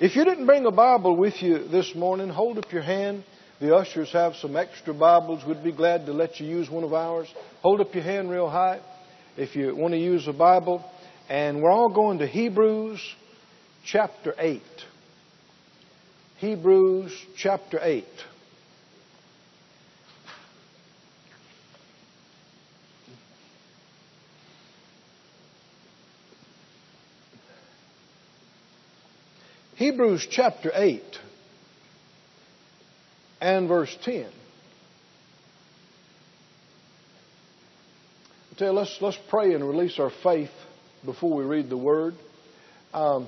If you didn't bring a Bible with you this morning, hold up your hand. The ushers have some extra Bibles. We'd be glad to let you use one of ours. Hold up your hand real high if you want to use a Bible. And we're all going to Hebrews chapter 8. Hebrews chapter 8. Hebrews chapter 8 and verse 10. I tell you, let's pray and release our faith before we read the Word. I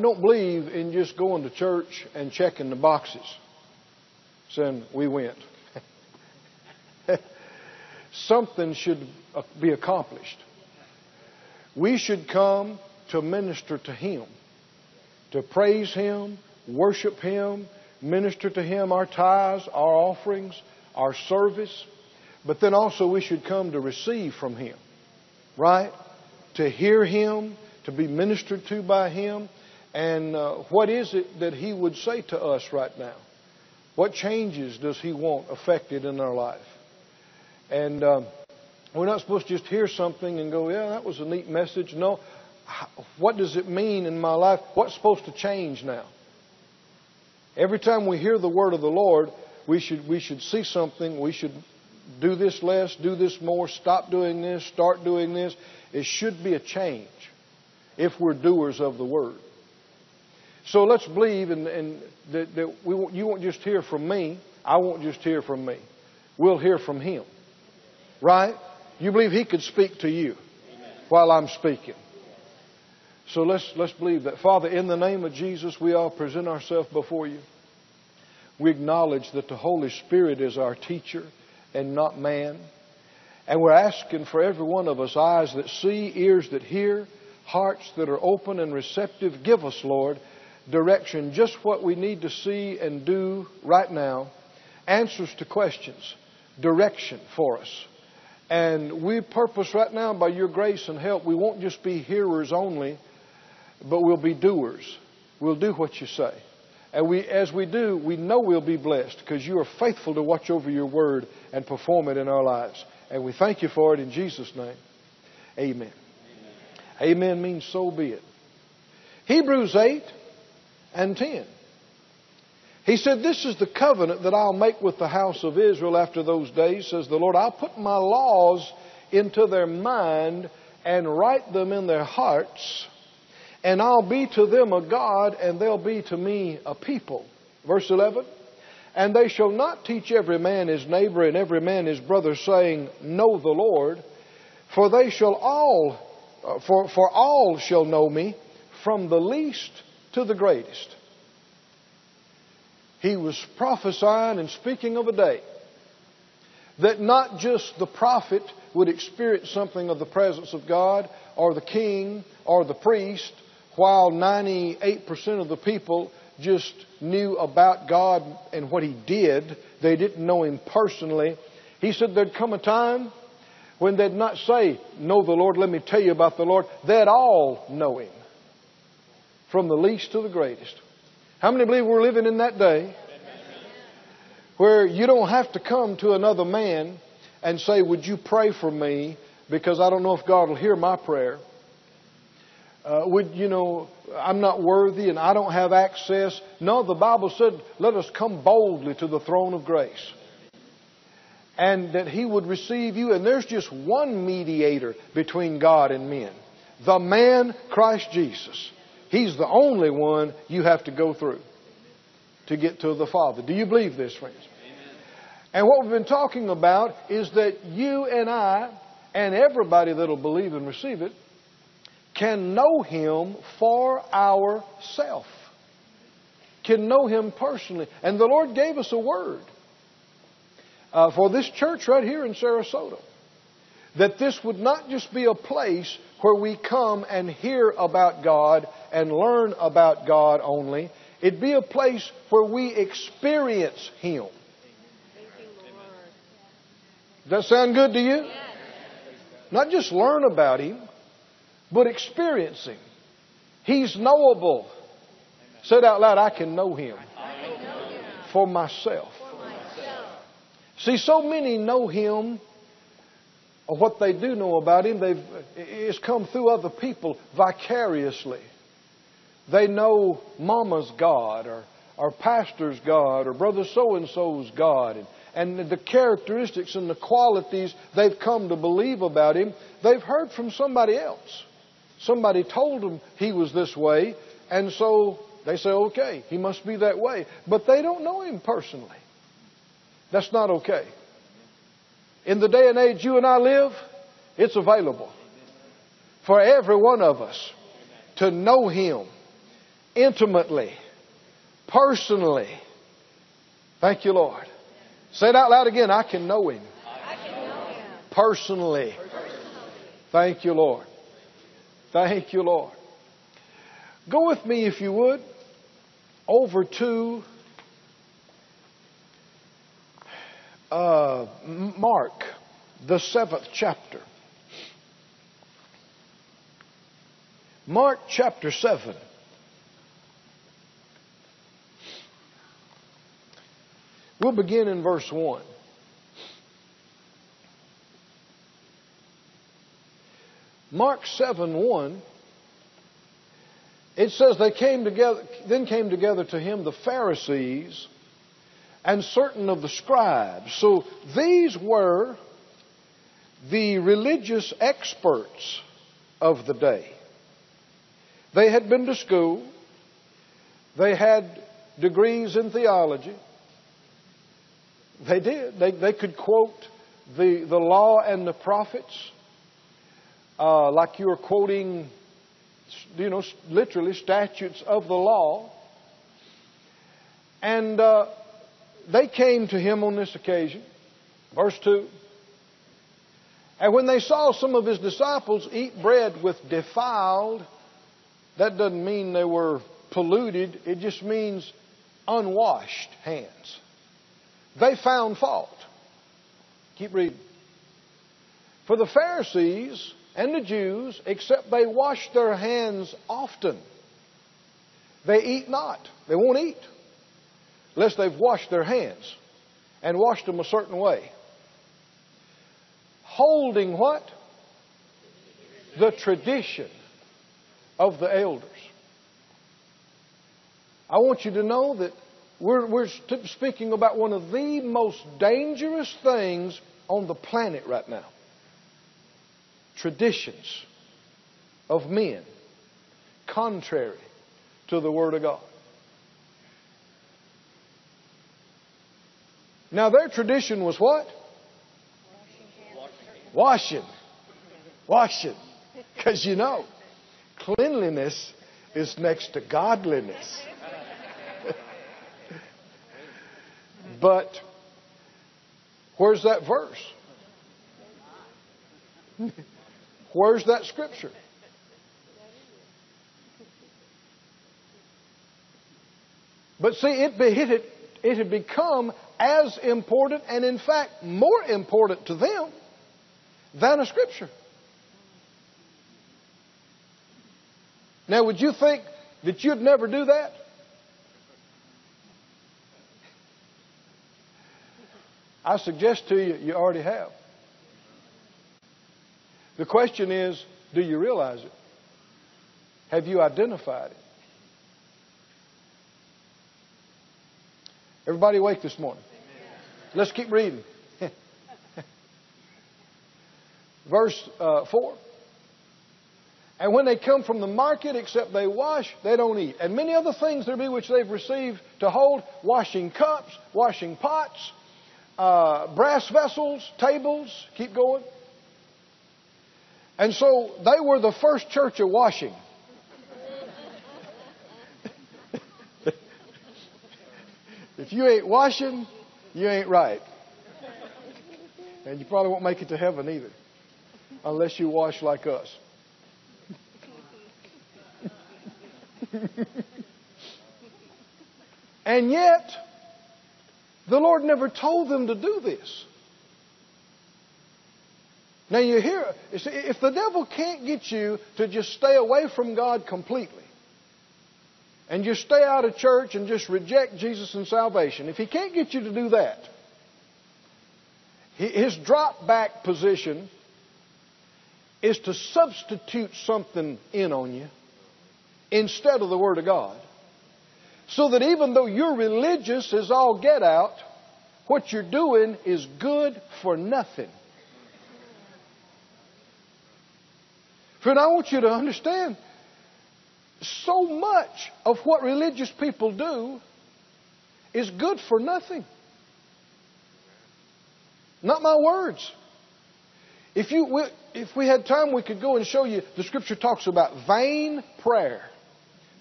don't believe in just going to church and checking the boxes, saying, we went. Something should be accomplished. We should come to minister to Him, to praise Him, worship Him, minister to Him, our tithes, our offerings, our service. But then also we should come to receive from Him, right? To hear Him, to be ministered to by Him. And what is it that He would say to us right now? What changes does He want affected in our life? And we're not supposed to just hear something and go, yeah, that was a neat message. No. What does it mean in my life? What's supposed to change now? Every time we hear the word of the Lord, we should see something. We should do this less, do this more, stop doing this, start doing this. It should be a change if we're doers of the word. So let's believe in that you won't just hear from me. I won't just hear from me. We'll hear from Him. Right? You believe He could speak to you while I'm speaking. So let's believe that. Father, in the name of Jesus, we all present ourselves before You. We acknowledge that the Holy Spirit is our teacher and not man. And we're asking for every one of us, eyes that see, ears that hear, hearts that are open and receptive. Give us, Lord, direction, just what we need to see and do right now. Answers to questions, direction for us. And we purpose right now, by Your grace and help, we won't just be hearers only, but we'll be doers. We'll do what You say. And as we do, we know we'll be blessed because You are faithful to watch over Your word and perform it in our lives. And we thank You for it in Jesus' name. Amen. Amen, amen means so be it. Hebrews 8 and 10. He said, this is the covenant that I'll make with the house of Israel after those days, says the Lord. I'll put My laws into their mind and write them in their hearts. And I'll be to them a God, and they'll be to Me a people. Verse 11. And they shall not teach every man his neighbor and every man his brother, saying, know the Lord. For they shall all, for all shall know Me, from the least to the greatest. He was prophesying and speaking of a day that not just the prophet would experience something of the presence of God, or the king, or the priest, while 98% of the people just knew about God and what He did. They didn't know Him personally. He said there'd come a time when they'd not say, know the Lord, let me tell you about the Lord. They'd all know Him, from the least to the greatest. How many believe we're living in that day where you don't have to come to another man and say, would you pray for me because I don't know if God will hear my prayer. I'm not worthy and I don't have access. No, the Bible said, let us come boldly to the throne of grace. And that He would receive you. And there's just one mediator between God and men. The man, Christ Jesus. He's the only one you have to go through to get to the Father. Do you believe this, friends? Amen. And what we've been talking about is that you and I, and everybody that will believe and receive it, can know Him for ourself. Can know Him personally. And the Lord gave us a word for this church right here in Sarasota. That this would not just be a place where we come and hear about God and learn about God only. It'd be a place where we experience Him. Thank You, Lord. Does that sound good to you? Yes. Not just learn about Him, but experience Him. He's knowable. Amen. Say it out loud, I can know Him for myself. See, so many know Him, or what they do know about Him, it's come through other people vicariously. They know Mama's God, or Pastor's God, or Brother So-and-so's God. And the characteristics and the qualities they've come to believe about Him, they've heard from somebody else. Somebody told them He was this way, and so they say, okay, He must be that way. But they don't know Him personally. That's not okay. In the day and age you and I live, it's available for every one of us to know Him intimately, personally. Thank you, Lord. Say it out loud again. I can know Him. Personally. Thank you, Lord. Thank you, Lord. Go with me, if you would, over to Mark, the 7th chapter. Mark chapter 7. We'll begin in verse 1. Mark 7:1, it says, Then came together to Him the Pharisees and certain of the scribes. So these were the religious experts of the day. They had been to school. They had degrees in theology. They did. They could quote the law and the prophets. Like you are quoting, literally statutes of the law. And they came to Him on this occasion. Verse 2. And when they saw some of His disciples eat bread with defiled, that doesn't mean they were polluted. It just means unwashed hands. They found fault. Keep reading. For the Pharisees and the Jews, except they wash their hands often, they eat not. They won't eat unless they've washed their hands and washed them a certain way. Holding what? The tradition of the elders. I want you to know that we're speaking about one of the most dangerous things on the planet right now. Traditions of men contrary to the Word of God. Now their tradition was what? Washing. Washing. Because cleanliness is next to godliness. But where's that verse? Where's that scripture? But see, it had become as important and in fact more important to them than a scripture. Now, would you think that you'd never do that? I suggest to you, you already have. The question is, do you realize it? Have you identified it? Everybody awake this morning? Amen. Let's keep reading. Verse 4. And when they come from the market, except they wash, they don't eat. And many other things there be which they've received to hold, washing cups, washing pots, brass vessels, tables. Keep going. And so they were the first church of washing. If you ain't washing, you ain't right. And you probably won't make it to heaven either, unless you wash like us. And yet, the Lord never told them to do this. Now you hear, if the devil can't get you to just stay away from God completely, and just stay out of church and just reject Jesus and salvation, if he can't get you to do that, his drop back position is to substitute something in on you instead of the Word of God. So that even though you're religious as all get out, what you're doing is good for nothing. Friend, I want you to understand, so much of what religious people do is good for nothing. Not my words. If we had time, we could go and show you. The Scripture talks about vain prayer.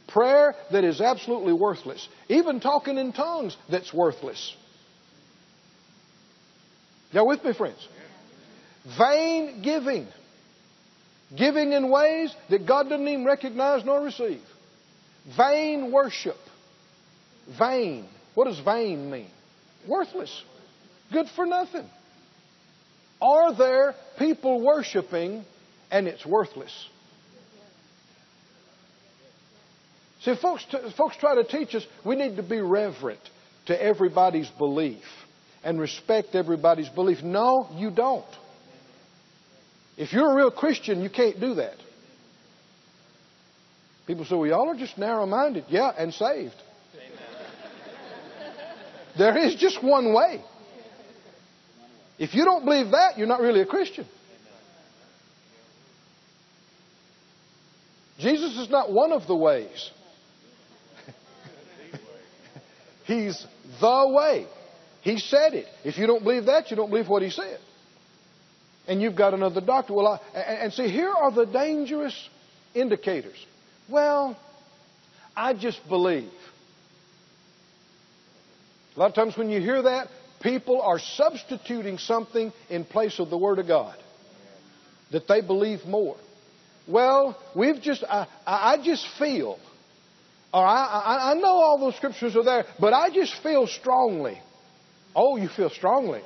Prayer that is absolutely worthless. Even talking in tongues that's worthless. Y'all with me, friends? Vain giving. Giving in ways that God doesn't even recognize nor receive. Vain worship. Vain. What does vain mean? Worthless. Good for nothing. Are there people worshiping and it's worthless? See, folks try to teach us we need to be reverent to everybody's belief and respect everybody's belief. No, you don't. If you're a real Christian, you can't do that. People say, well, y'all are just narrow-minded. Yeah, and saved. Amen. There is just one way. If you don't believe that, you're not really a Christian. Jesus is not one of the ways. He's the way. He said it. If you don't believe that, you don't believe what He said. And you've got another doctor. Well, and see, here are the dangerous indicators. Well, I just believe. A lot of times when you hear that, people are substituting something in place of the Word of God that they believe more. Well, I just feel. Or I know all those Scriptures are there, but I just feel strongly. Oh, you feel strongly.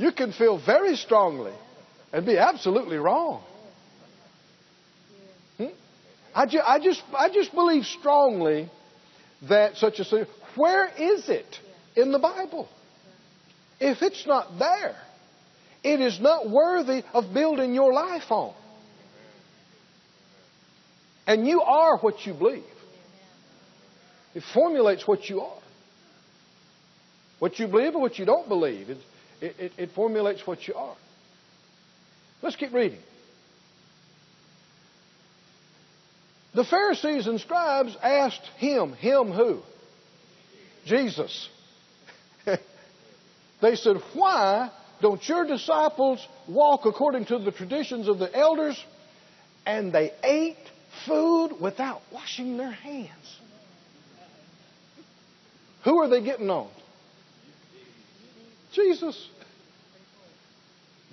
You can feel very strongly and be absolutely wrong. I just believe strongly that such a thing. Where is it in the Bible? If it's not there, it is not worthy of building your life on. And you are what you believe. It formulates what you are. What you believe or what you don't believe. It formulates what you are. Let's keep reading. The Pharisees and scribes asked him. Him who? Jesus. They said, why don't your disciples walk according to the traditions of the elders? And they ate food without washing their hands. Who are they getting on? Jesus.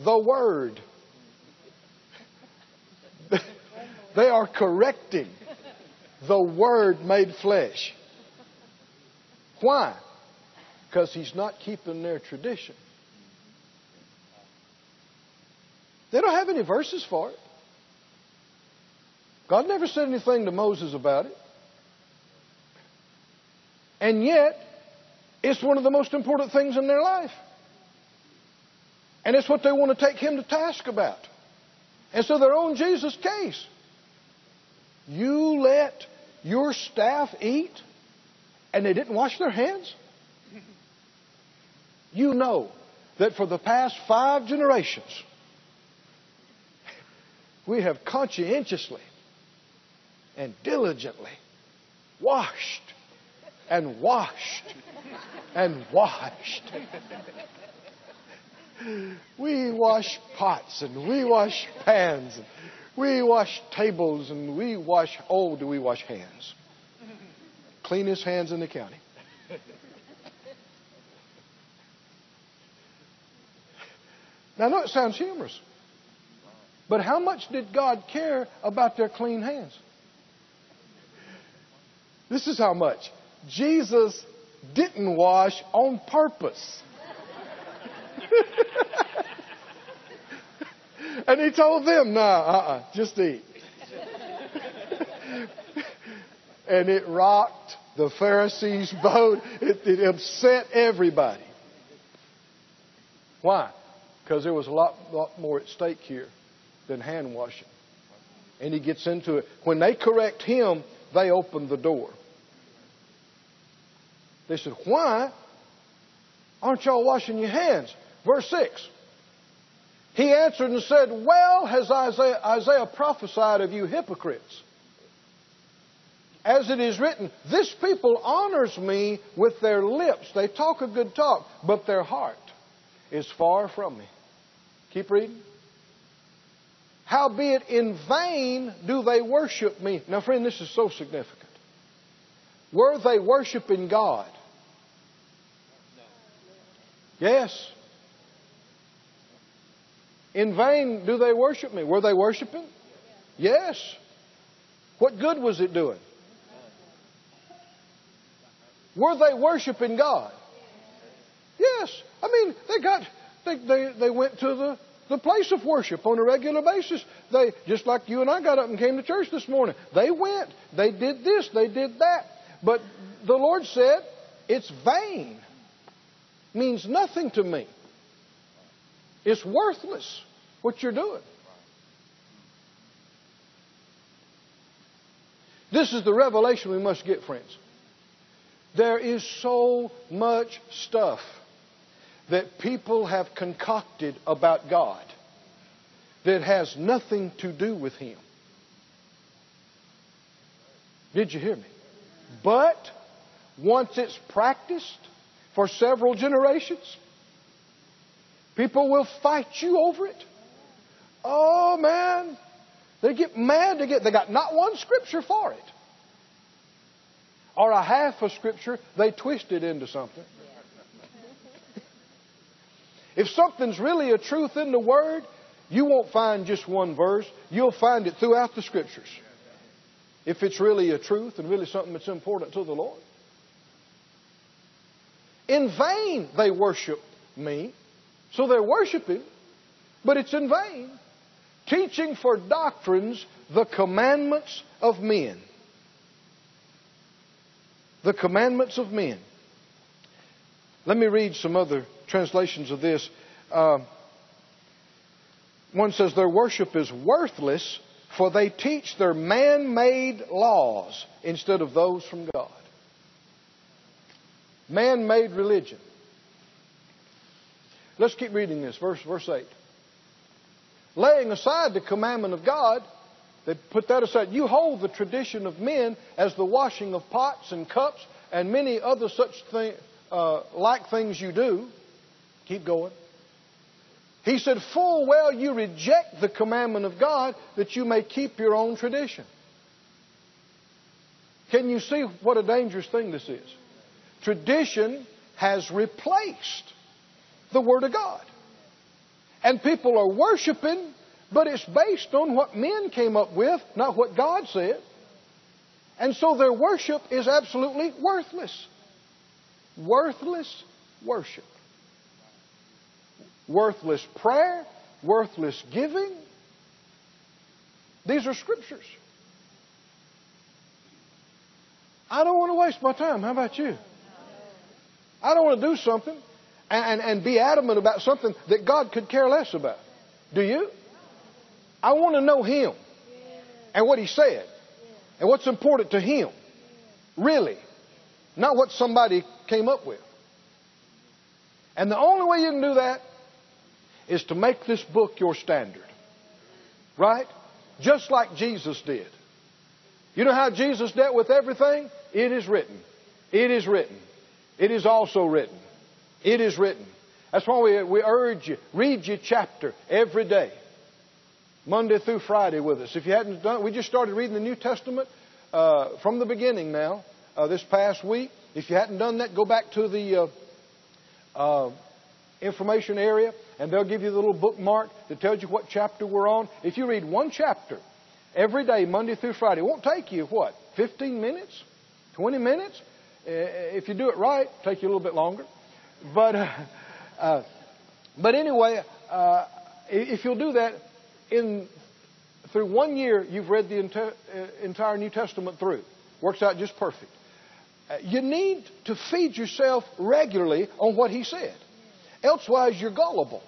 The Word. They are correcting the Word made flesh. Why? Because He's not keeping their tradition. They don't have any verses for it. God never said anything to Moses about it. And yet, it's one of the most important things in their life. And it's what they want to take Him to task about. And so they're on Jesus' case. You let your staff eat and they didn't wash their hands? You know that for the past 5 generations, we have conscientiously and diligently washed and washed and washed. We wash pots and we wash pans and we wash tables and we wash, oh, do we wash hands? Cleanest hands in the county. Now, I know it sounds humorous, but how much did God care about their clean hands? This is how much. Jesus didn't wash on purpose. And He told them, nah, just eat. And it rocked the Pharisees' boat. It upset everybody. Why? Because there was a lot more at stake here than hand washing. And he gets into it. When they correct him, they open the door. They said, why aren't y'all washing your hands? Verse 6. He answered and said, well, has Isaiah prophesied of you hypocrites? As it is written, this people honors me with their lips. They talk a good talk, but their heart is far from me. Keep reading. Howbeit in vain do they worship me. Now, friend, this is so significant. Were they worshiping God? Yes. In vain do they worship me. Were they worshiping? Yes. What good was it doing? Were they worshiping God? Yes. I mean, they went to the place of worship on a regular basis. They, just like you and I got up and came to church this morning. They went. They did this. They did that. But the Lord said, it's vain. Means nothing to me. It's worthless what you're doing. This is the revelation we must get, friends. There is so much stuff that people have concocted about God that has nothing to do with Him. Did you hear me? But once it's practiced for several generations, people will fight you over it. Oh, man. They get mad. They got not one scripture for it. Or a half a scripture, they twist it into something. If something's really a truth in the Word, you won't find just one verse. You'll find it throughout the Scriptures. If it's really a truth and really something that's important to the Lord. In vain they worship me. So they're worshiping, but it's in vain. Teaching for doctrines the commandments of men. The commandments of men. Let me read some other translations of this. One says, their worship is worthless, for they teach their man-made laws instead of those from God. Man-made religion. Let's keep reading this. Verse 8. Laying aside the commandment of God, they put that aside. You hold the tradition of men as the washing of pots and cups and many other such like things you do. Keep going. He said, full well you reject the commandment of God that you may keep your own tradition. Can you see what a dangerous thing this is? Tradition has replaced the Word of God. And people are worshiping, but it's based on what men came up with, not what God said. And so their worship is absolutely worthless. Worthless worship. Worthless prayer, worthless giving. These are scriptures. I don't want to waste my time. How about you? I don't want to do something and be adamant about something that God could care less about. Do you? I want to know Him and what He said and what's important to Him. Really. Not what somebody came up with. And the only way you can do that is to make this book your standard. Right? Just like Jesus did. You know how Jesus dealt with everything? It is written. It is written. It is also written. It is written. That's why we urge you, read your chapter every day. Monday through Friday with us. If you hadn't done it, we just started reading the New Testament from the beginning now, this past week. If you hadn't done that, go back to the information area, and they'll give you the little bookmark that tells you what chapter we're on. If you read one chapter every day, Monday through Friday, it won't take you, 15 minutes? 20 minutes? If you do it right, it'll take you a little bit longer. But anyway, if you'll do that, in through 1 year, you've read the entire New Testament through. Works out just perfect. You need to feed yourself regularly on what he said. Elsewise, you're gullible,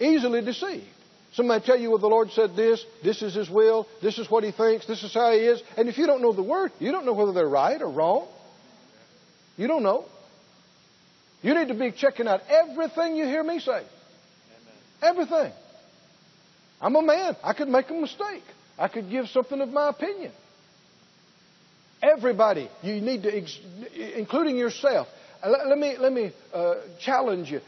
easily deceived. Somebody tell you, well, the Lord said this, this is his will, this is what he thinks, this is how he is. And if you don't know the word, you don't know whether they're right or wrong. You don't know. You need to be checking out everything you hear me say. Amen. Everything. I'm a man. I could make a mistake. I could give something of my opinion. Everybody, you need to, including yourself. Let me challenge you.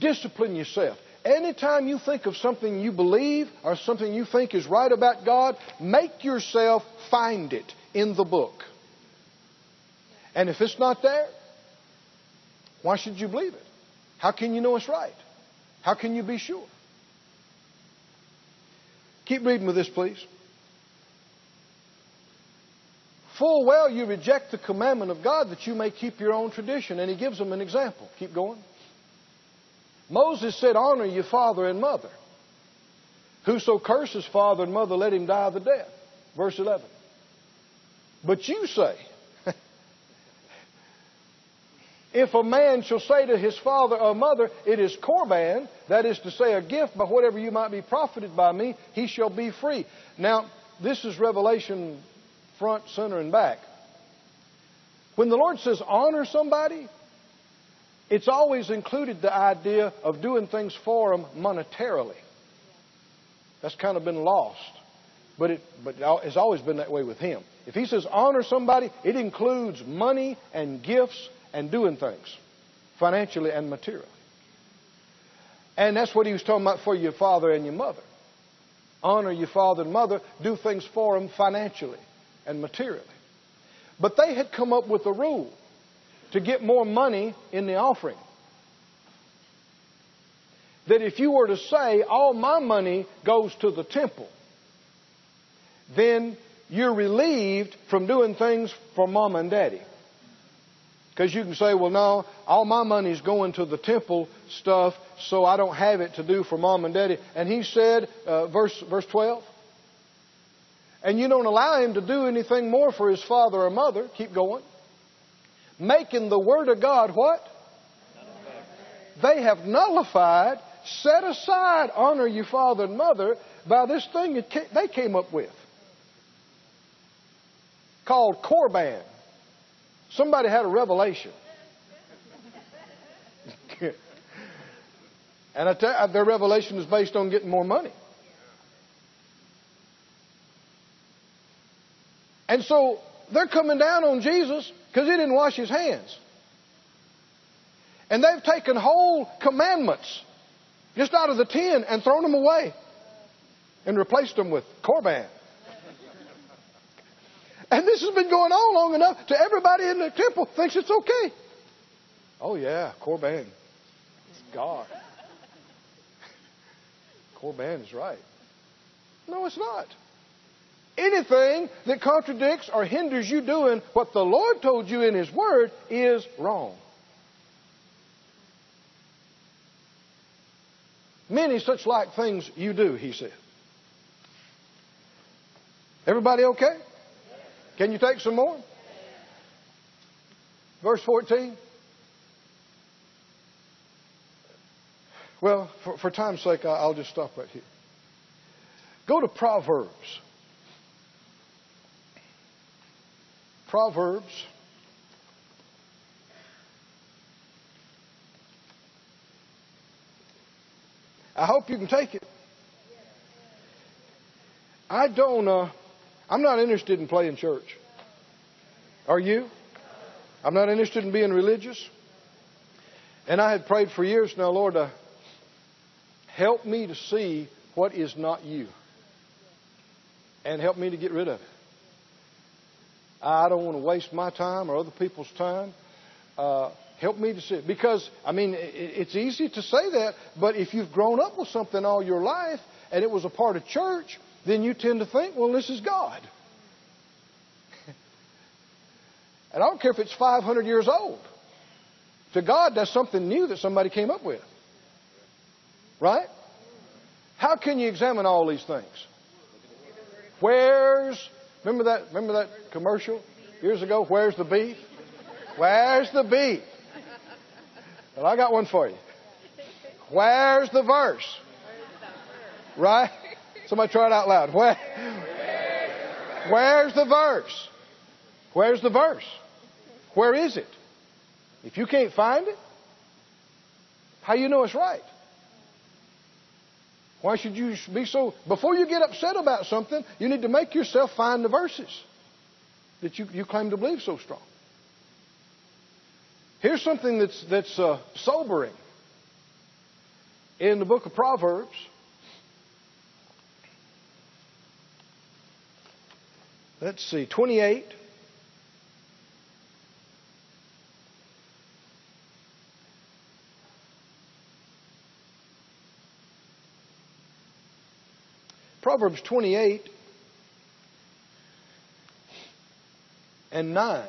Discipline yourself. Anytime you think of something you believe or something you think is right about God, make yourself find it in the book. And if it's not there, why should you believe it? How can you know it's right? How can you be sure? Keep reading with this, please. Full well you reject the commandment of God that you may keep your own tradition. And he gives them an example. Keep going. Moses said, honor your father and mother. Whoso curses father and mother, let him die the death. Verse 11. But you say, if a man shall say to his father or mother, it is Corban, that is to say a gift, by whatever you might be profited by me, he shall be free. Now, this is Revelation front, center, and back. When the Lord says honor somebody, it's always included the idea of doing things for them monetarily. That's kind of been lost. But it's always been that way with him. If he says honor somebody, it includes money and gifts and doing things, financially and materially. And that's what he was talking about for your father and your mother. Honor your father and mother. Do things for them financially and materially. But they had come up with a rule to get more money in the offering. That if you were to say, all my money goes to the temple, then you're relieved from doing things for mom and daddy. Because you can say, well, no, all my money's going to the temple stuff, so I don't have it to do for mom and daddy. And he said, verse 12, and you don't allow him to do anything more for his father or mother. Keep going. Making the word of God what? They have nullified, set aside, honor your father and mother by this thing that they came up with called Corban. Somebody had a revelation. And I tell you, their revelation is based on getting more money. And so they're coming down on Jesus because he didn't wash his hands. And they've taken whole commandments just out of the 10 and thrown them away and replaced them with Corban. And this has been going on long enough to everybody in the temple thinks it's okay. Oh, yeah, Corban. It's God. Corban is right. No, it's not. Anything that contradicts or hinders you doing what the Lord told you in his word is wrong. Many such like things you do, he said. Everybody okay? Can you take some more? Verse 14. Well, for time's sake, I'll just stop right here. Go to Proverbs. Proverbs. I hope you can take it. I'm not interested in playing church. Are you? I'm not interested in being religious. And I had prayed for years now, Lord, help me to see what is not you. And help me to get rid of it. I don't want to waste my time or other people's time. Help me to see it. Because, it's easy to say that, but if you've grown up with something all your life and it was a part of church, then you tend to think, well, this is God. And I don't care if it's 500 years old. To God, that's something new that somebody came up with. Right? How can you examine all these things? Where's, remember that commercial years ago? Where's the beef? Where's the beef? And I got one for you. Where's the verse? Right? Somebody try it out loud. Where's the verse? Where's the verse? Where is it? If you can't find it, how do you know it's right? Why should you be so... Before you get upset about something, you need to make yourself find the verses that you claim to believe so strong. Here's something that's sobering. In the book of Proverbs, let's see, 28. Proverbs 28 and 9.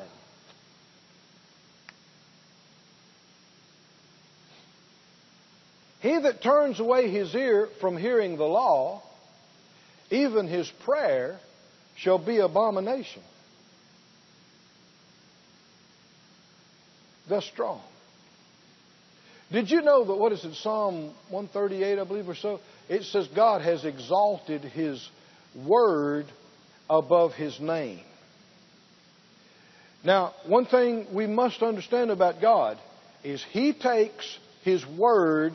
He that turns away his ear from hearing the law, even his prayer shall be abomination. That's strong. Did you know that, what is it, Psalm 138, I believe, or so? It says God has exalted His Word above His name. Now, one thing we must understand about God is He takes His Word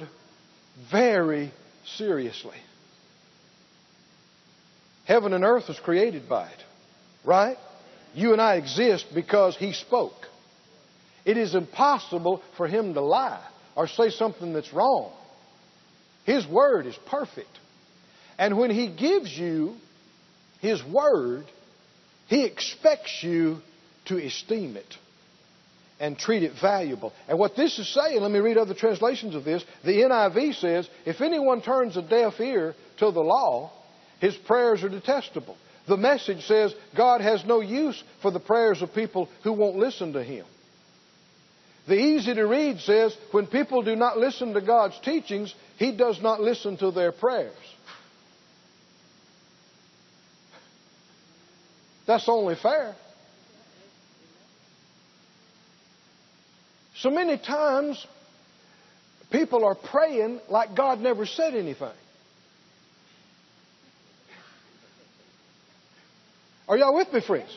very seriously. Heaven and earth was created by it, right? You and I exist because He spoke. It is impossible for Him to lie or say something that's wrong. His Word is perfect. And when He gives you His Word, He expects you to esteem it and treat it valuable. And what this is saying, let me read other translations of this. The NIV says, if anyone turns a deaf ear to the law, his prayers are detestable. The Message says, God has no use for the prayers of people who won't listen to Him. The Easy to Read says, when people do not listen to God's teachings, He does not listen to their prayers. That's only fair. So many times, people are praying like God never said anything. Are y'all with me, friends?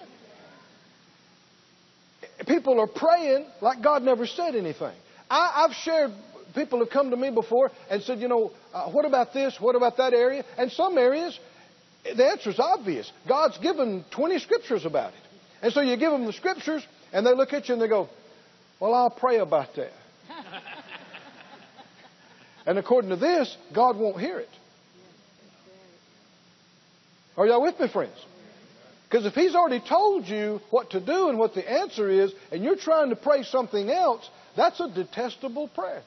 People are praying like God never said anything. I've shared, people have come to me before and said, you know, what about this? What about that area? And some areas, the answer is obvious. God's given 20 scriptures about it. And so you give them the scriptures, and they look at you and they go, well, I'll pray about that. And according to this, God won't hear it. Are y'all with me, friends? Because if He's already told you what to do and what the answer is, and you're trying to pray something else, that's a detestable prayer.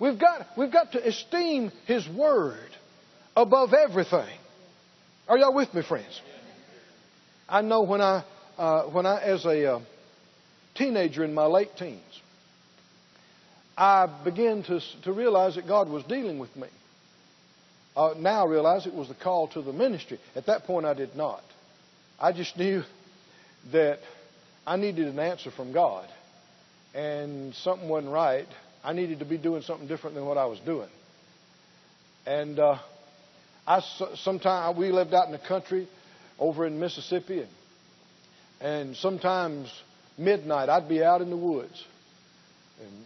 We've got to esteem His Word above everything. Are y'all with me, friends? I know when I as a teenager in my late teens, I began to realize that God was dealing with me. Now I realize it was the call to the ministry. At that point, I did not. I just knew that I needed an answer from God. And something wasn't right. I needed to be doing something different than what I was doing. And sometimes we lived out in the country over in Mississippi. And sometimes midnight, I'd be out in the woods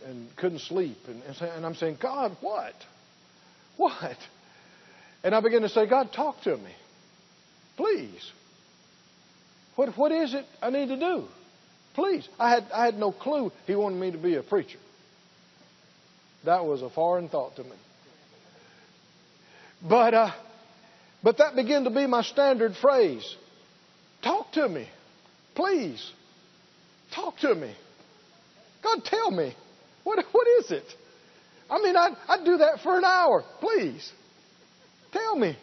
and couldn't sleep. And I'm saying, God, what? What? And I began to say, God, talk to me. Please. What is it I need to do? Please. I had no clue He wanted me to be a preacher. That was a foreign thought to me. But that began to be my standard phrase. Talk to me. Please. Talk to me. God, tell me. What is it? I mean, I'd do that for an hour. Please. Tell me.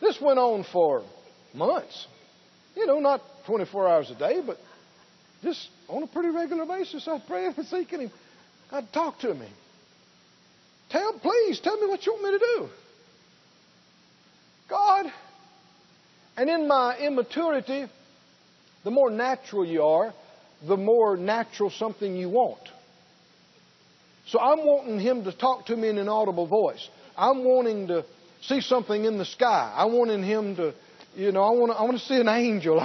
This went on for months. You know, not 24 hours a day, but just on a pretty regular basis. I pray and seek Him. God, talk to me. Please, tell me what you want me to do. And in my immaturity, the more natural you are, the more natural something you want. So I'm wanting him to talk to me in an audible voice. I'm wanting to see something in the sky. I'm wanting him to, you know, I want to see an angel.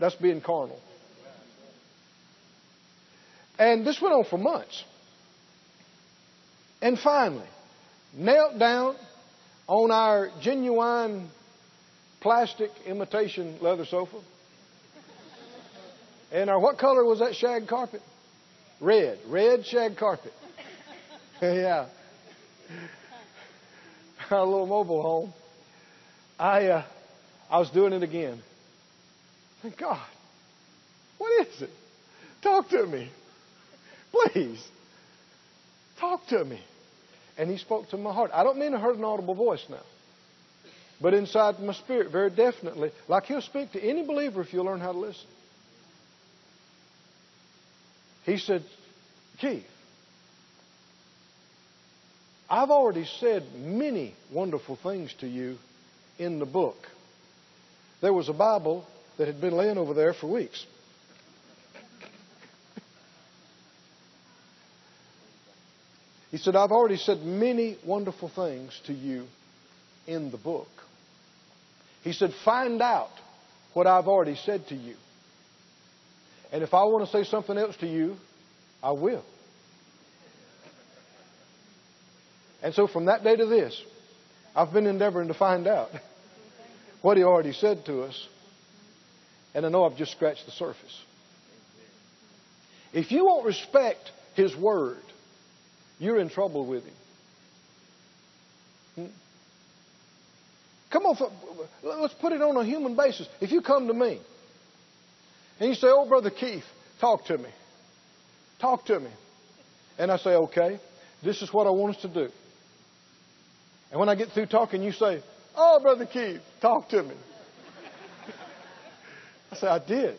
That's being carnal. And this went on for months. And finally, knelt down on our genuine plastic imitation leather sofa. And our, what color was that shag carpet? Red. Red shag carpet. Yeah. Our little mobile home. I was doing it again. Thank God. What is it? Talk to me. Please. Talk to me. And he spoke to my heart. I don't mean I heard an audible voice now. But inside my spirit, very definitely. Like he'll speak to any believer if you'll learn how to listen. He said, Keith, I've already said many wonderful things to you in the book. There was a Bible that had been laying over there for weeks. He said, I've already said many wonderful things to you in the book. He said, find out what I've already said to you. And if I want to say something else to you, I will. And so from that day to this, I've been endeavoring to find out what he already said to us. And I know I've just scratched the surface. If you won't respect his word, you're in trouble with him. Come on, let's put it on a human basis. If you come to me and you say, oh, Brother Keith, talk to me. Talk to me. And I say, okay, this is what I want us to do. And when I get through talking, you say, oh, Brother Keith, talk to me. I say, I did.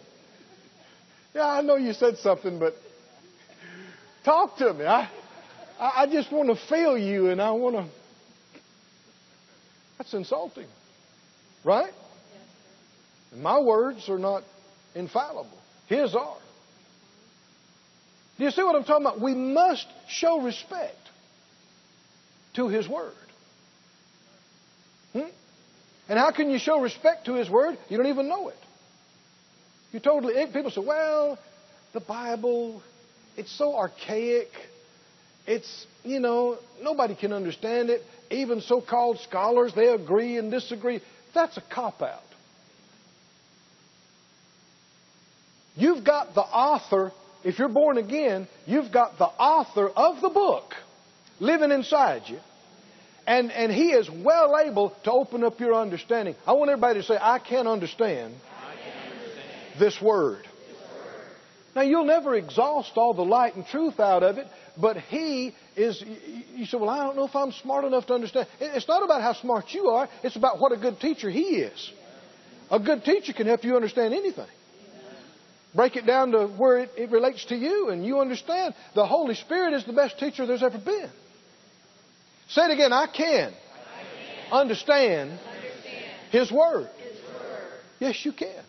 Yeah, I know you said something, but talk to me. I just want to feel you, and I want to... That's insulting, right? And my words are not infallible. His are. Do you see what I'm talking about? We must show respect to his word. And how can you show respect to his word? You don't even know it. You totally... People say, well, the Bible, it's so archaic. It's, you know, nobody can understand it. Even so-called scholars, they agree and disagree. That's a cop-out. You've got the author, if you're born again, you've got the author of the book living inside you. And he is well able to open up your understanding. I want everybody to say, I can understand, this word. Now, you'll never exhaust all the light and truth out of it, but he is, you say, well, I don't know if I'm smart enough to understand. It's not about how smart you are. It's about what a good teacher he is. A good teacher can help you understand anything. Break it down to where it relates to you, and you understand. The Holy Spirit is the best teacher there's ever been. Say it again, I can understand his word. Yes, you can.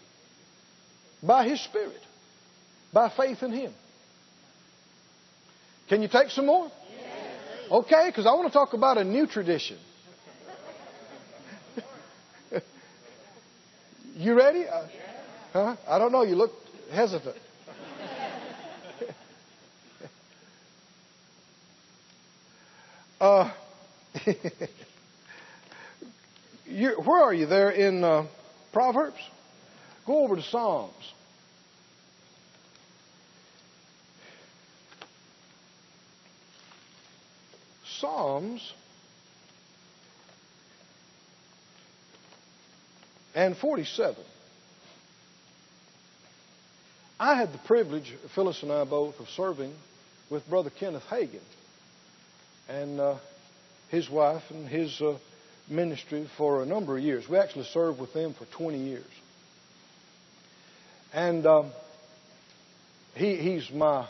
By his Spirit. By faith in him. Can you take some more? Yes. Okay, because I want to talk about a new tradition. You ready? Huh? I don't know. You look hesitant. Where are you there in Proverbs? Go over to Psalms. Psalms and 47. I had the privilege, Phyllis and I both, of serving with Brother Kenneth Hagen and his wife and his ministry for a number of years. We actually served with them for 20 years. And he's my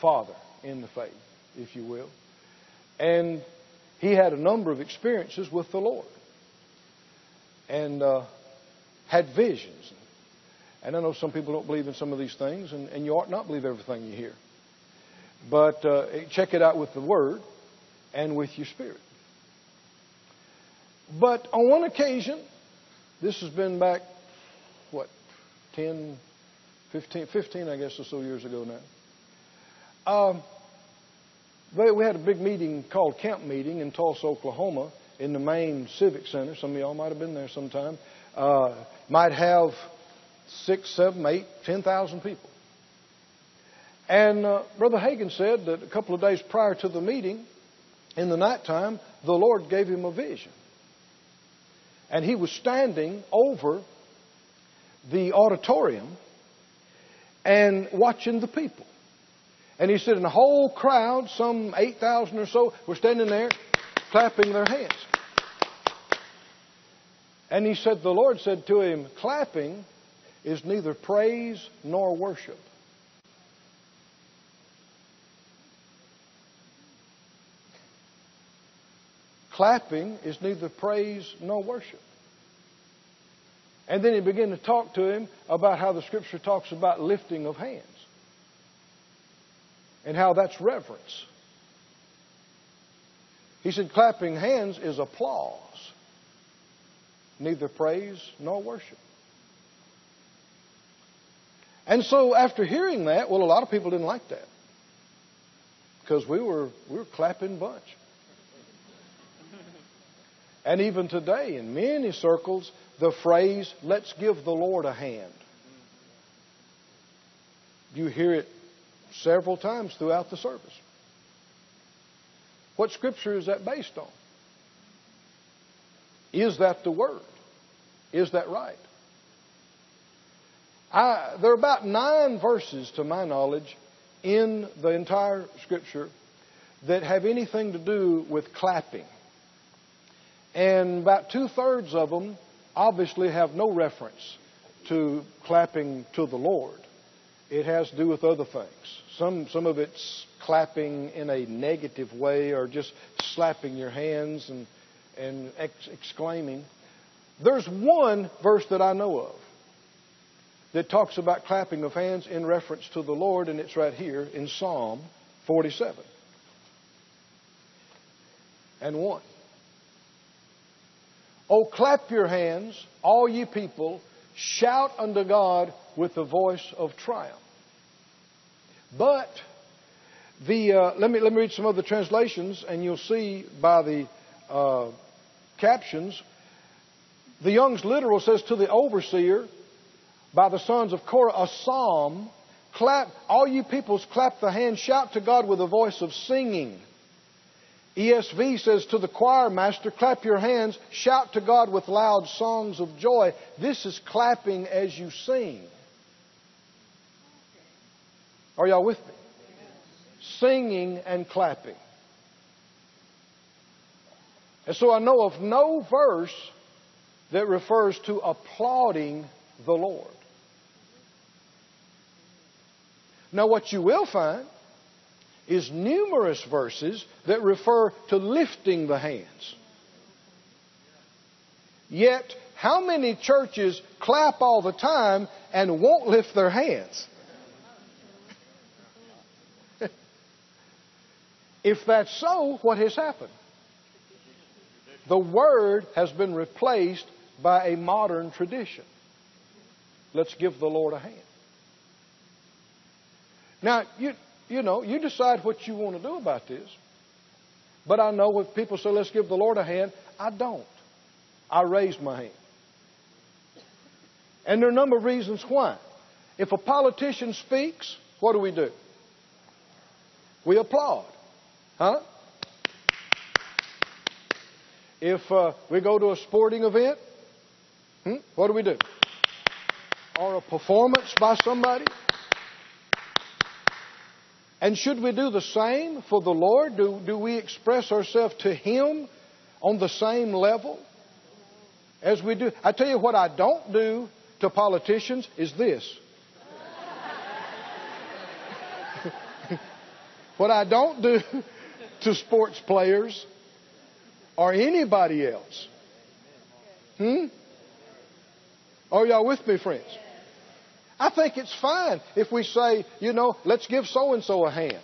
father in the faith, if you will. And he had a number of experiences with the Lord. and had visions. And I know some people don't believe in some of these things, and you ought not believe everything you hear. But check it out with the Word and with your spirit. But on one occasion, this has been back, 15 I guess or so years ago now. We had a big meeting called Camp Meeting in Tulsa, Oklahoma, in the main Civic Center. Some of y'all might have been there sometime. Might have 6, 7, 8, 10,000 people. And Brother Hagen said that a couple of days prior to the meeting, in the nighttime, the Lord gave him a vision. And he was standing over the auditorium and watching the people. And he said, and the whole crowd, some 8,000 or so, were standing there clapping their hands. And he said, the Lord said to him, clapping is neither praise nor worship. Clapping is neither praise nor worship. And then he began to talk to him about how the Scripture talks about lifting of hands. And how that's reverence. He said clapping hands is applause. Neither praise nor worship. And so after hearing that, well, a lot of people didn't like that. Because we were clapping bunch. And even today, in many circles, the phrase, let's give the Lord a hand. You hear it several times throughout the service. What Scripture is that based on? Is that the Word? Is that right? There are about 9 verses, to my knowledge, in the entire Scripture that have anything to do with clapping. And about 2/3 of them obviously have no reference to clapping to the Lord. It has to do with other things. Some of it's clapping in a negative way or just slapping your hands and exclaiming. There's one verse that I know of that talks about clapping of hands in reference to the Lord, and it's right here in Psalm 47:1. Oh, clap your hands, all ye people, shout unto God with the voice of triumph. But the let me read some other translations, and you'll see by the captions, the Young's Literal says to the overseer by the sons of Korah a psalm, clap all you peoples, clap the hands, shout to God with a voice of singing. ESV says, to the choir master, clap your hands, shout to God with loud songs of joy. This is clapping as you sing. Are y'all with me? Singing and clapping. And so I know of no verse that refers to applauding the Lord. Now what you will find is numerous verses that refer to lifting the hands. Yet, how many churches clap all the time and won't lift their hands? If that's so, what has happened? The Word has been replaced by a modern tradition. Let's give the Lord a hand. Now, you know, you decide what you want to do about this. But I know when people say, let's give the Lord a hand, I don't. I raise my hand. And there are a number of reasons why. If a politician speaks, what do? We applaud. Huh? If we go to a sporting event, what do? Or a performance by somebody. And should we do the same for the Lord? Do we express ourselves to Him on the same level as we do? I tell you what I don't do to politicians is this. What I don't do to sports players or anybody else. Are y'all with me, friends? I think it's fine if we say, you know, let's give so-and-so a hand.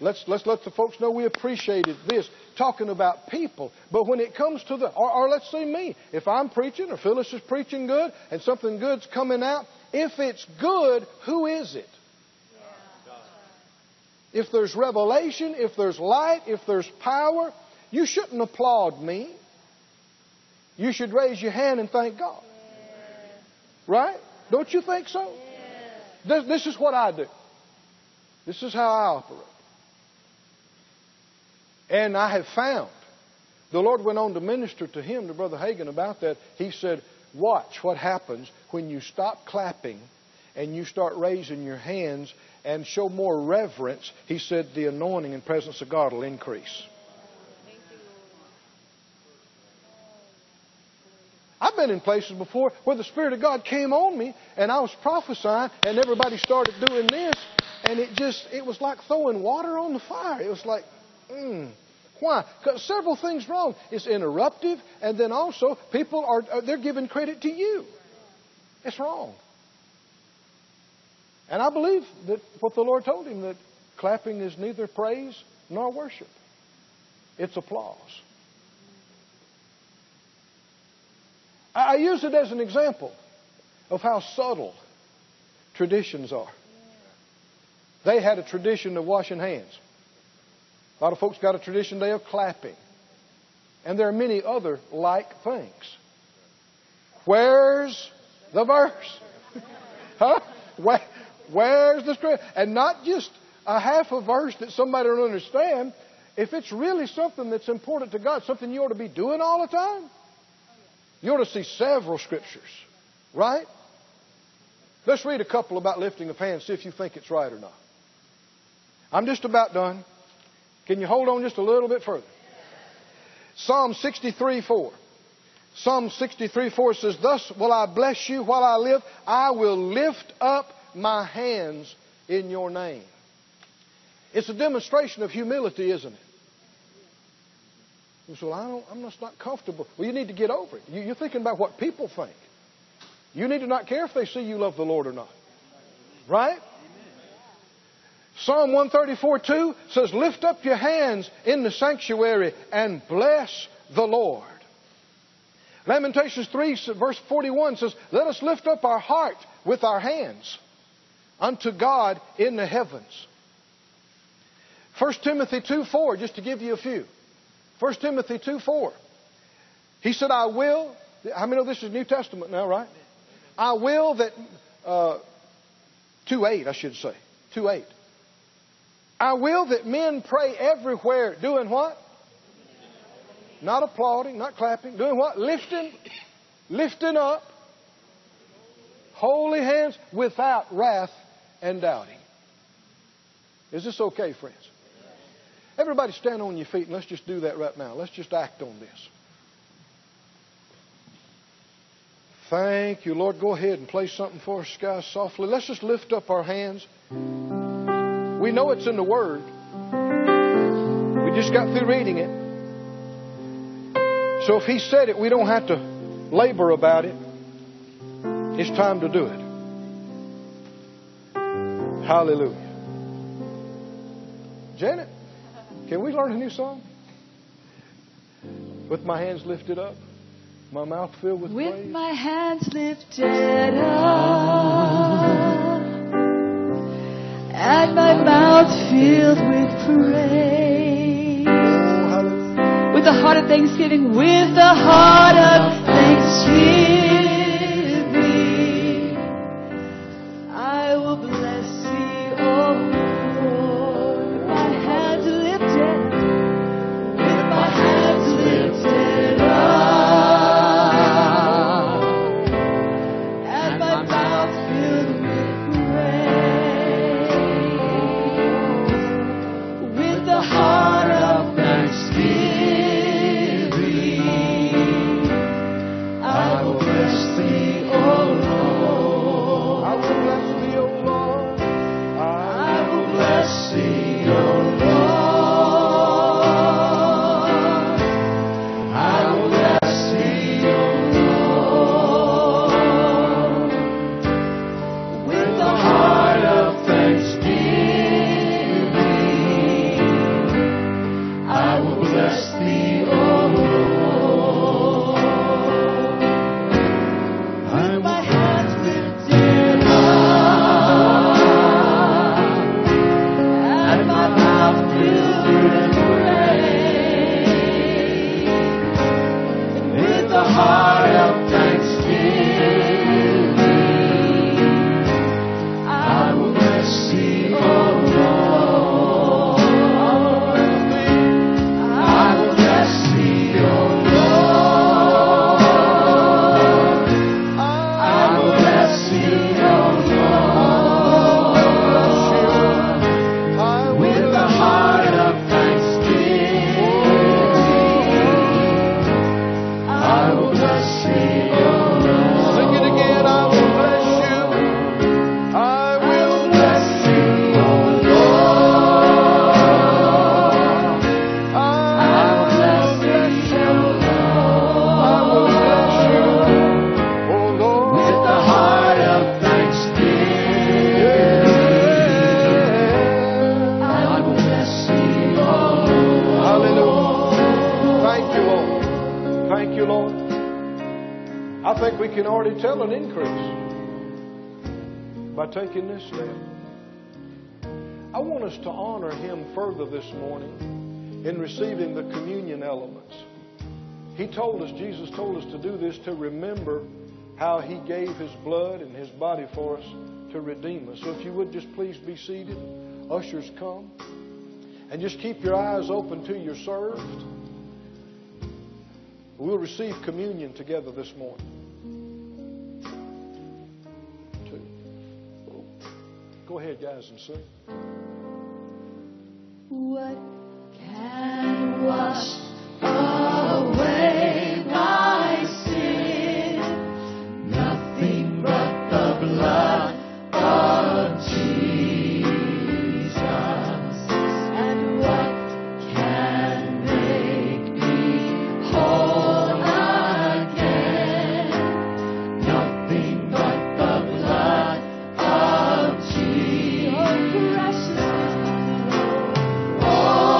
Let's let the folks know we appreciated this, talking about people. But when it comes to the, or let's see me, if I'm preaching or Phyllis is preaching good and something good's coming out, if it's good, who is it? If there's revelation, if there's light, if there's power, you shouldn't applaud me. You should raise your hand and thank God. Yeah. Right? Don't you think so? Yeah. This is what I do. This is how I operate. And I have found, the Lord went on to minister to him, to Brother Hagen, about that. He said, watch what happens when you stop clapping and you start raising your hands and show more reverence. He said the anointing and presence of God will increase. I've been in places before where the Spirit of God came on me and I was prophesying and everybody started doing this and it was like throwing water on the fire. It was like, why? Because several things wrong. It's interruptive, and then also people they're giving credit to you. It's wrong. And I believe that what the Lord told him, that clapping is neither praise nor worship. It's applause. I use it as an example of how subtle traditions are. They had a tradition of washing hands. A lot of folks got a tradition day of clapping. And there are many other like things. Where's the verse? Huh? Where's the scripture? And not just a half a verse that somebody don't understand. If it's really something that's important to God, something you ought to be doing all the time, you ought to see several scriptures, right? Let's read a couple about lifting of hands, see if you think it's right or not. I'm just about done. Can you hold on just a little bit further? Psalm 63:4. Psalm 63:4 says, thus will I bless you while I live. I will lift up my hands in your name. It's a demonstration of humility, isn't it? You say, well, I'm just not comfortable. Well, you need to get over it. You're thinking about what people think. You need to not care if they see you love the Lord or not. Right? Psalm 134:2 says, lift up your hands in the sanctuary and bless the Lord. Lamentations 3:41 says, let us lift up our heart with our hands unto God in the heavens. 1 Timothy 2:4, just to give you a few. 1 Timothy 2:4. He said, I will. How many know this is New Testament now, right? I will that 2:8, I should say. 2:8. I will that men pray everywhere, doing what? Not applauding, not clapping. Doing what? Lifting up holy hands without wrath and doubting. Is this okay, friends? Everybody stand on your feet and let's just do that right now. Let's just act on this. Thank you, Lord. Go ahead and play something for us, guys, softly. Let's just lift up our hands. We know it's in the Word. We just got through reading it. So if He said it, we don't have to labor about it. It's time to do it. Hallelujah. Janet, can we learn a new song? With my hands lifted up, my mouth filled with praise. With my hands lifted up, and my mouth filled with praise. With the heart of thanksgiving, with the heart of thanksgiving, I will bless Thee, O Lord. With my hands lifted, with my hands lifted up, and my mouth filled with praise. With the heart of thanksgiving, I will bless you, Lord. Thank you, Lord. I think we can already tell an increase by taking this step. I want us to honor Him further this morning in receiving the communion elements. He told us, Jesus told us to do this to remember how He gave His blood and His body for us to redeem us. So if you would just please be seated. Ushers, come. And just keep your eyes open till you're served. We'll receive communion together this morning. Go ahead, guys, and sing. What can wash away my sin? Nothing but the blood of Jesus. Oh!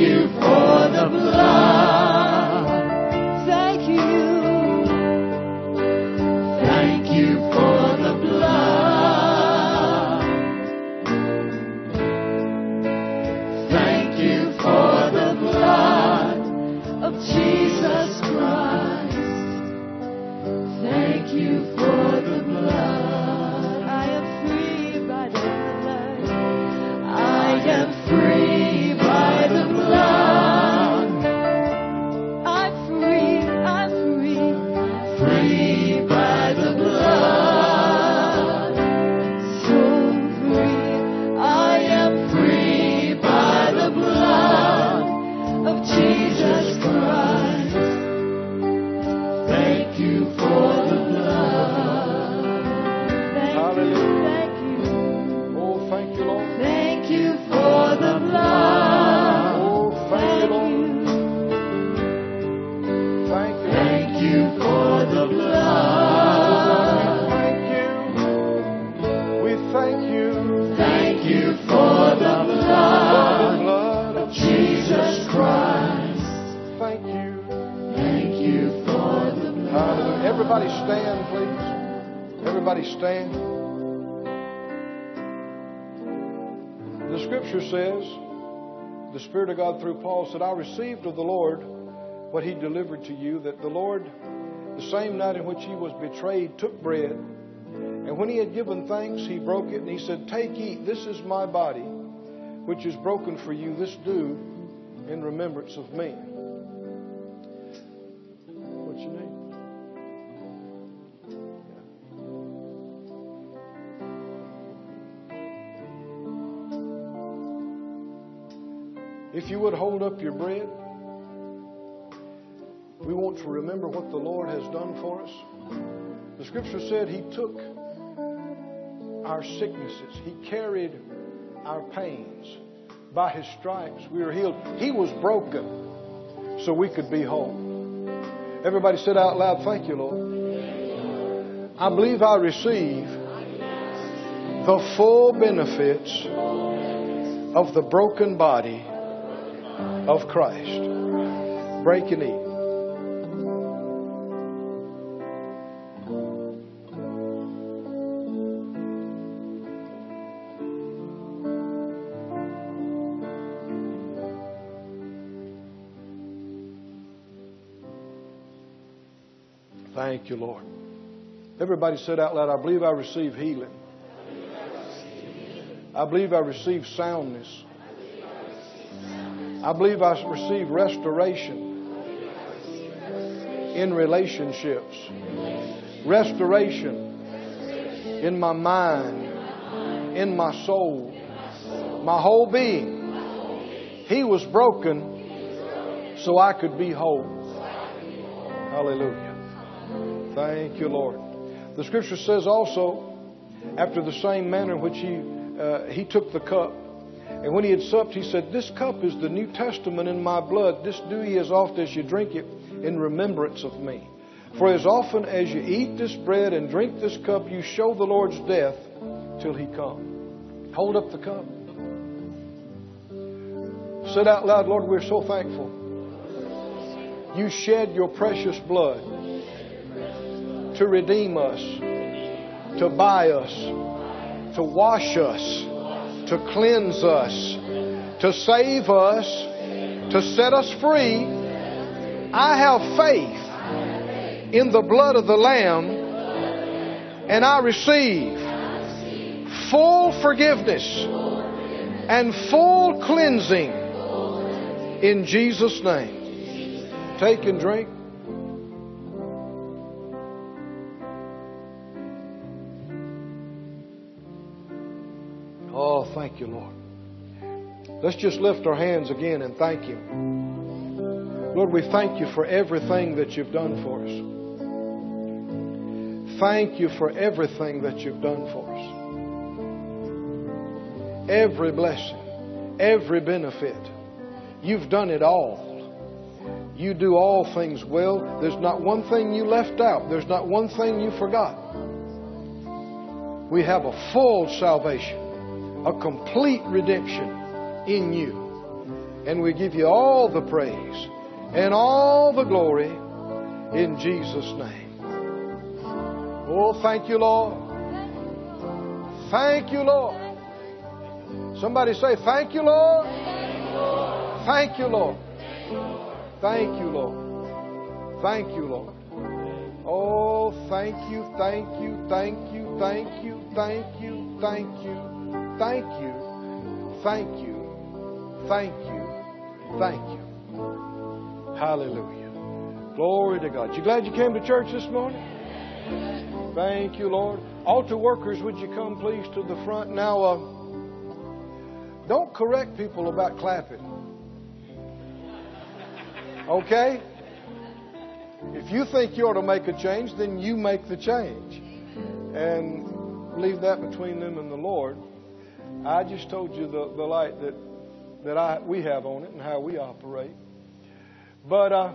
you for the blood. Thank you. Thank you for the blood. Thank you for the blood of Jesus Christ. Thank you for the blood. I am free by the blood. I am free. Everybody stand, please. Everybody stand. The scripture says, the Spirit of God through Paul said, I received of the Lord what he delivered to you, that the Lord, the same night in which he was betrayed, took bread. And when he had given thanks, he broke it. And he said, take, eat. This is my body, which is broken for you. This do in remembrance of me. What's your name? If you would hold up your bread, we want to remember what the Lord has done for us. The scripture said he took our sicknesses. He carried our pains. By his stripes we were healed. He was broken so we could be whole. Everybody said out loud, thank you, Lord. I believe I receive the full benefits of the broken body of Christ. Break and eat. Thank you, Lord. Everybody said out loud, I believe I receive healing. I believe I receive soundness. I believe I receive restoration in relationships, restoration in my mind, in my soul, my whole being. He was broken so I could be whole. Hallelujah. Thank you, Lord. The scripture says also, after the same manner in which he took the cup. And when he had supped, he said, this cup is the New Testament in my blood. This do ye as oft as you drink it in remembrance of me. For as often as you eat this bread and drink this cup, you show the Lord's death till he come. Hold up the cup. Say out loud, Lord, we're so thankful. You shed your precious blood to redeem us, to buy us, to wash us, to cleanse us, to save us, to set us free. I have faith in the blood of the Lamb, and I receive full forgiveness and full cleansing in Jesus' name. Take and drink. Oh, thank you, Lord. Let's just lift our hands again and thank you. Lord, we thank you for everything that you've done for us. Thank you for everything that you've done for us. Every blessing, every benefit. You've done it all. You do all things well. There's not one thing you left out. There's not one thing you forgot. We have a full salvation. A complete redemption in you. And we give you all the praise and all the glory in Jesus' name. Oh, thank you, Lord. Thank you, Lord. Somebody say, thank you, Lord. Thank you, Lord. Thank you, Lord. Thank you, Lord. Oh, thank you, thank you, thank you, thank you, thank you, thank you, thank you, thank you, thank you, thank you. Hallelujah. Glory to God. You glad you came to church this morning? Thank you, Lord. Altar workers, would you come, please, to the front? Now, don't correct people about clapping. Okay? If you think you ought to make a change, then you make the change. And leave that between them and the Lord. I just told you the light that we have on it and how we operate. But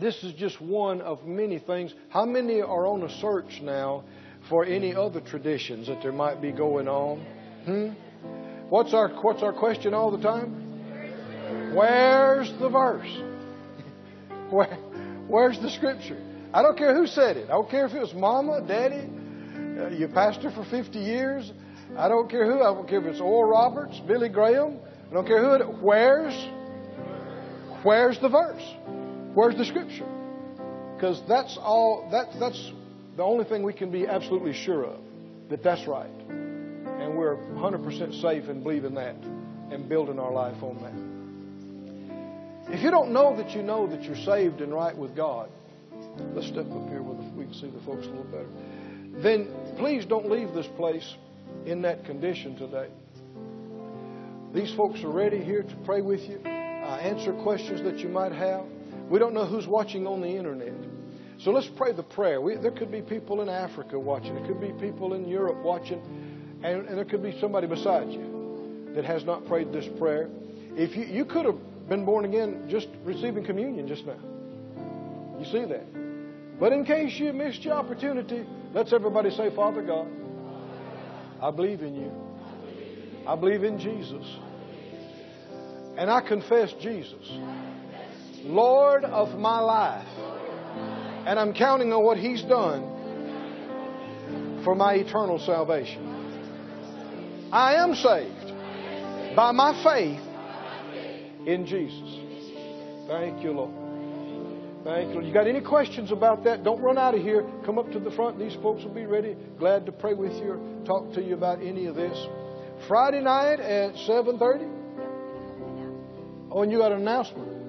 this is just one of many things. How many are on a search now for any other traditions that there might be going on? What's our question all the time? Where's the verse? Where's the scripture? I don't care who said it. I don't care if it was Mama, Daddy, your pastor for 50 years. I don't care who. I don't care if it's Oral Roberts, Billy Graham. I don't care who it is. Where's the verse? Where's the scripture? Because that's all. That's the only thing we can be absolutely sure of. That's right. And we're 100% safe in believing that and building our life on that. If you don't know that you're saved and right with God, let's step up here where we can see the folks a little better. Then please don't leave this place in that condition today. These folks are ready here to pray with you, answer questions that you might have. We don't know who's watching on the internet. So let's pray the prayer. There could be people in Africa watching. There could be people in Europe watching. And there could be somebody beside you that has not prayed this prayer. If you could have been born again just receiving communion just now. You see that? But in case you missed your opportunity, let's everybody say, Father God, I believe in you. I believe in Jesus. And I confess Jesus, Lord of my life. And I'm counting on what He's done for my eternal salvation. I am saved by my faith in Jesus. Thank you, Lord. Thank you, Lord. You got any questions about that? Don't run out of here. Come up to the front. These folks will be ready. Glad to pray with you or talk to you about any of this. Friday night at 7:30. Oh, and you got an announcement.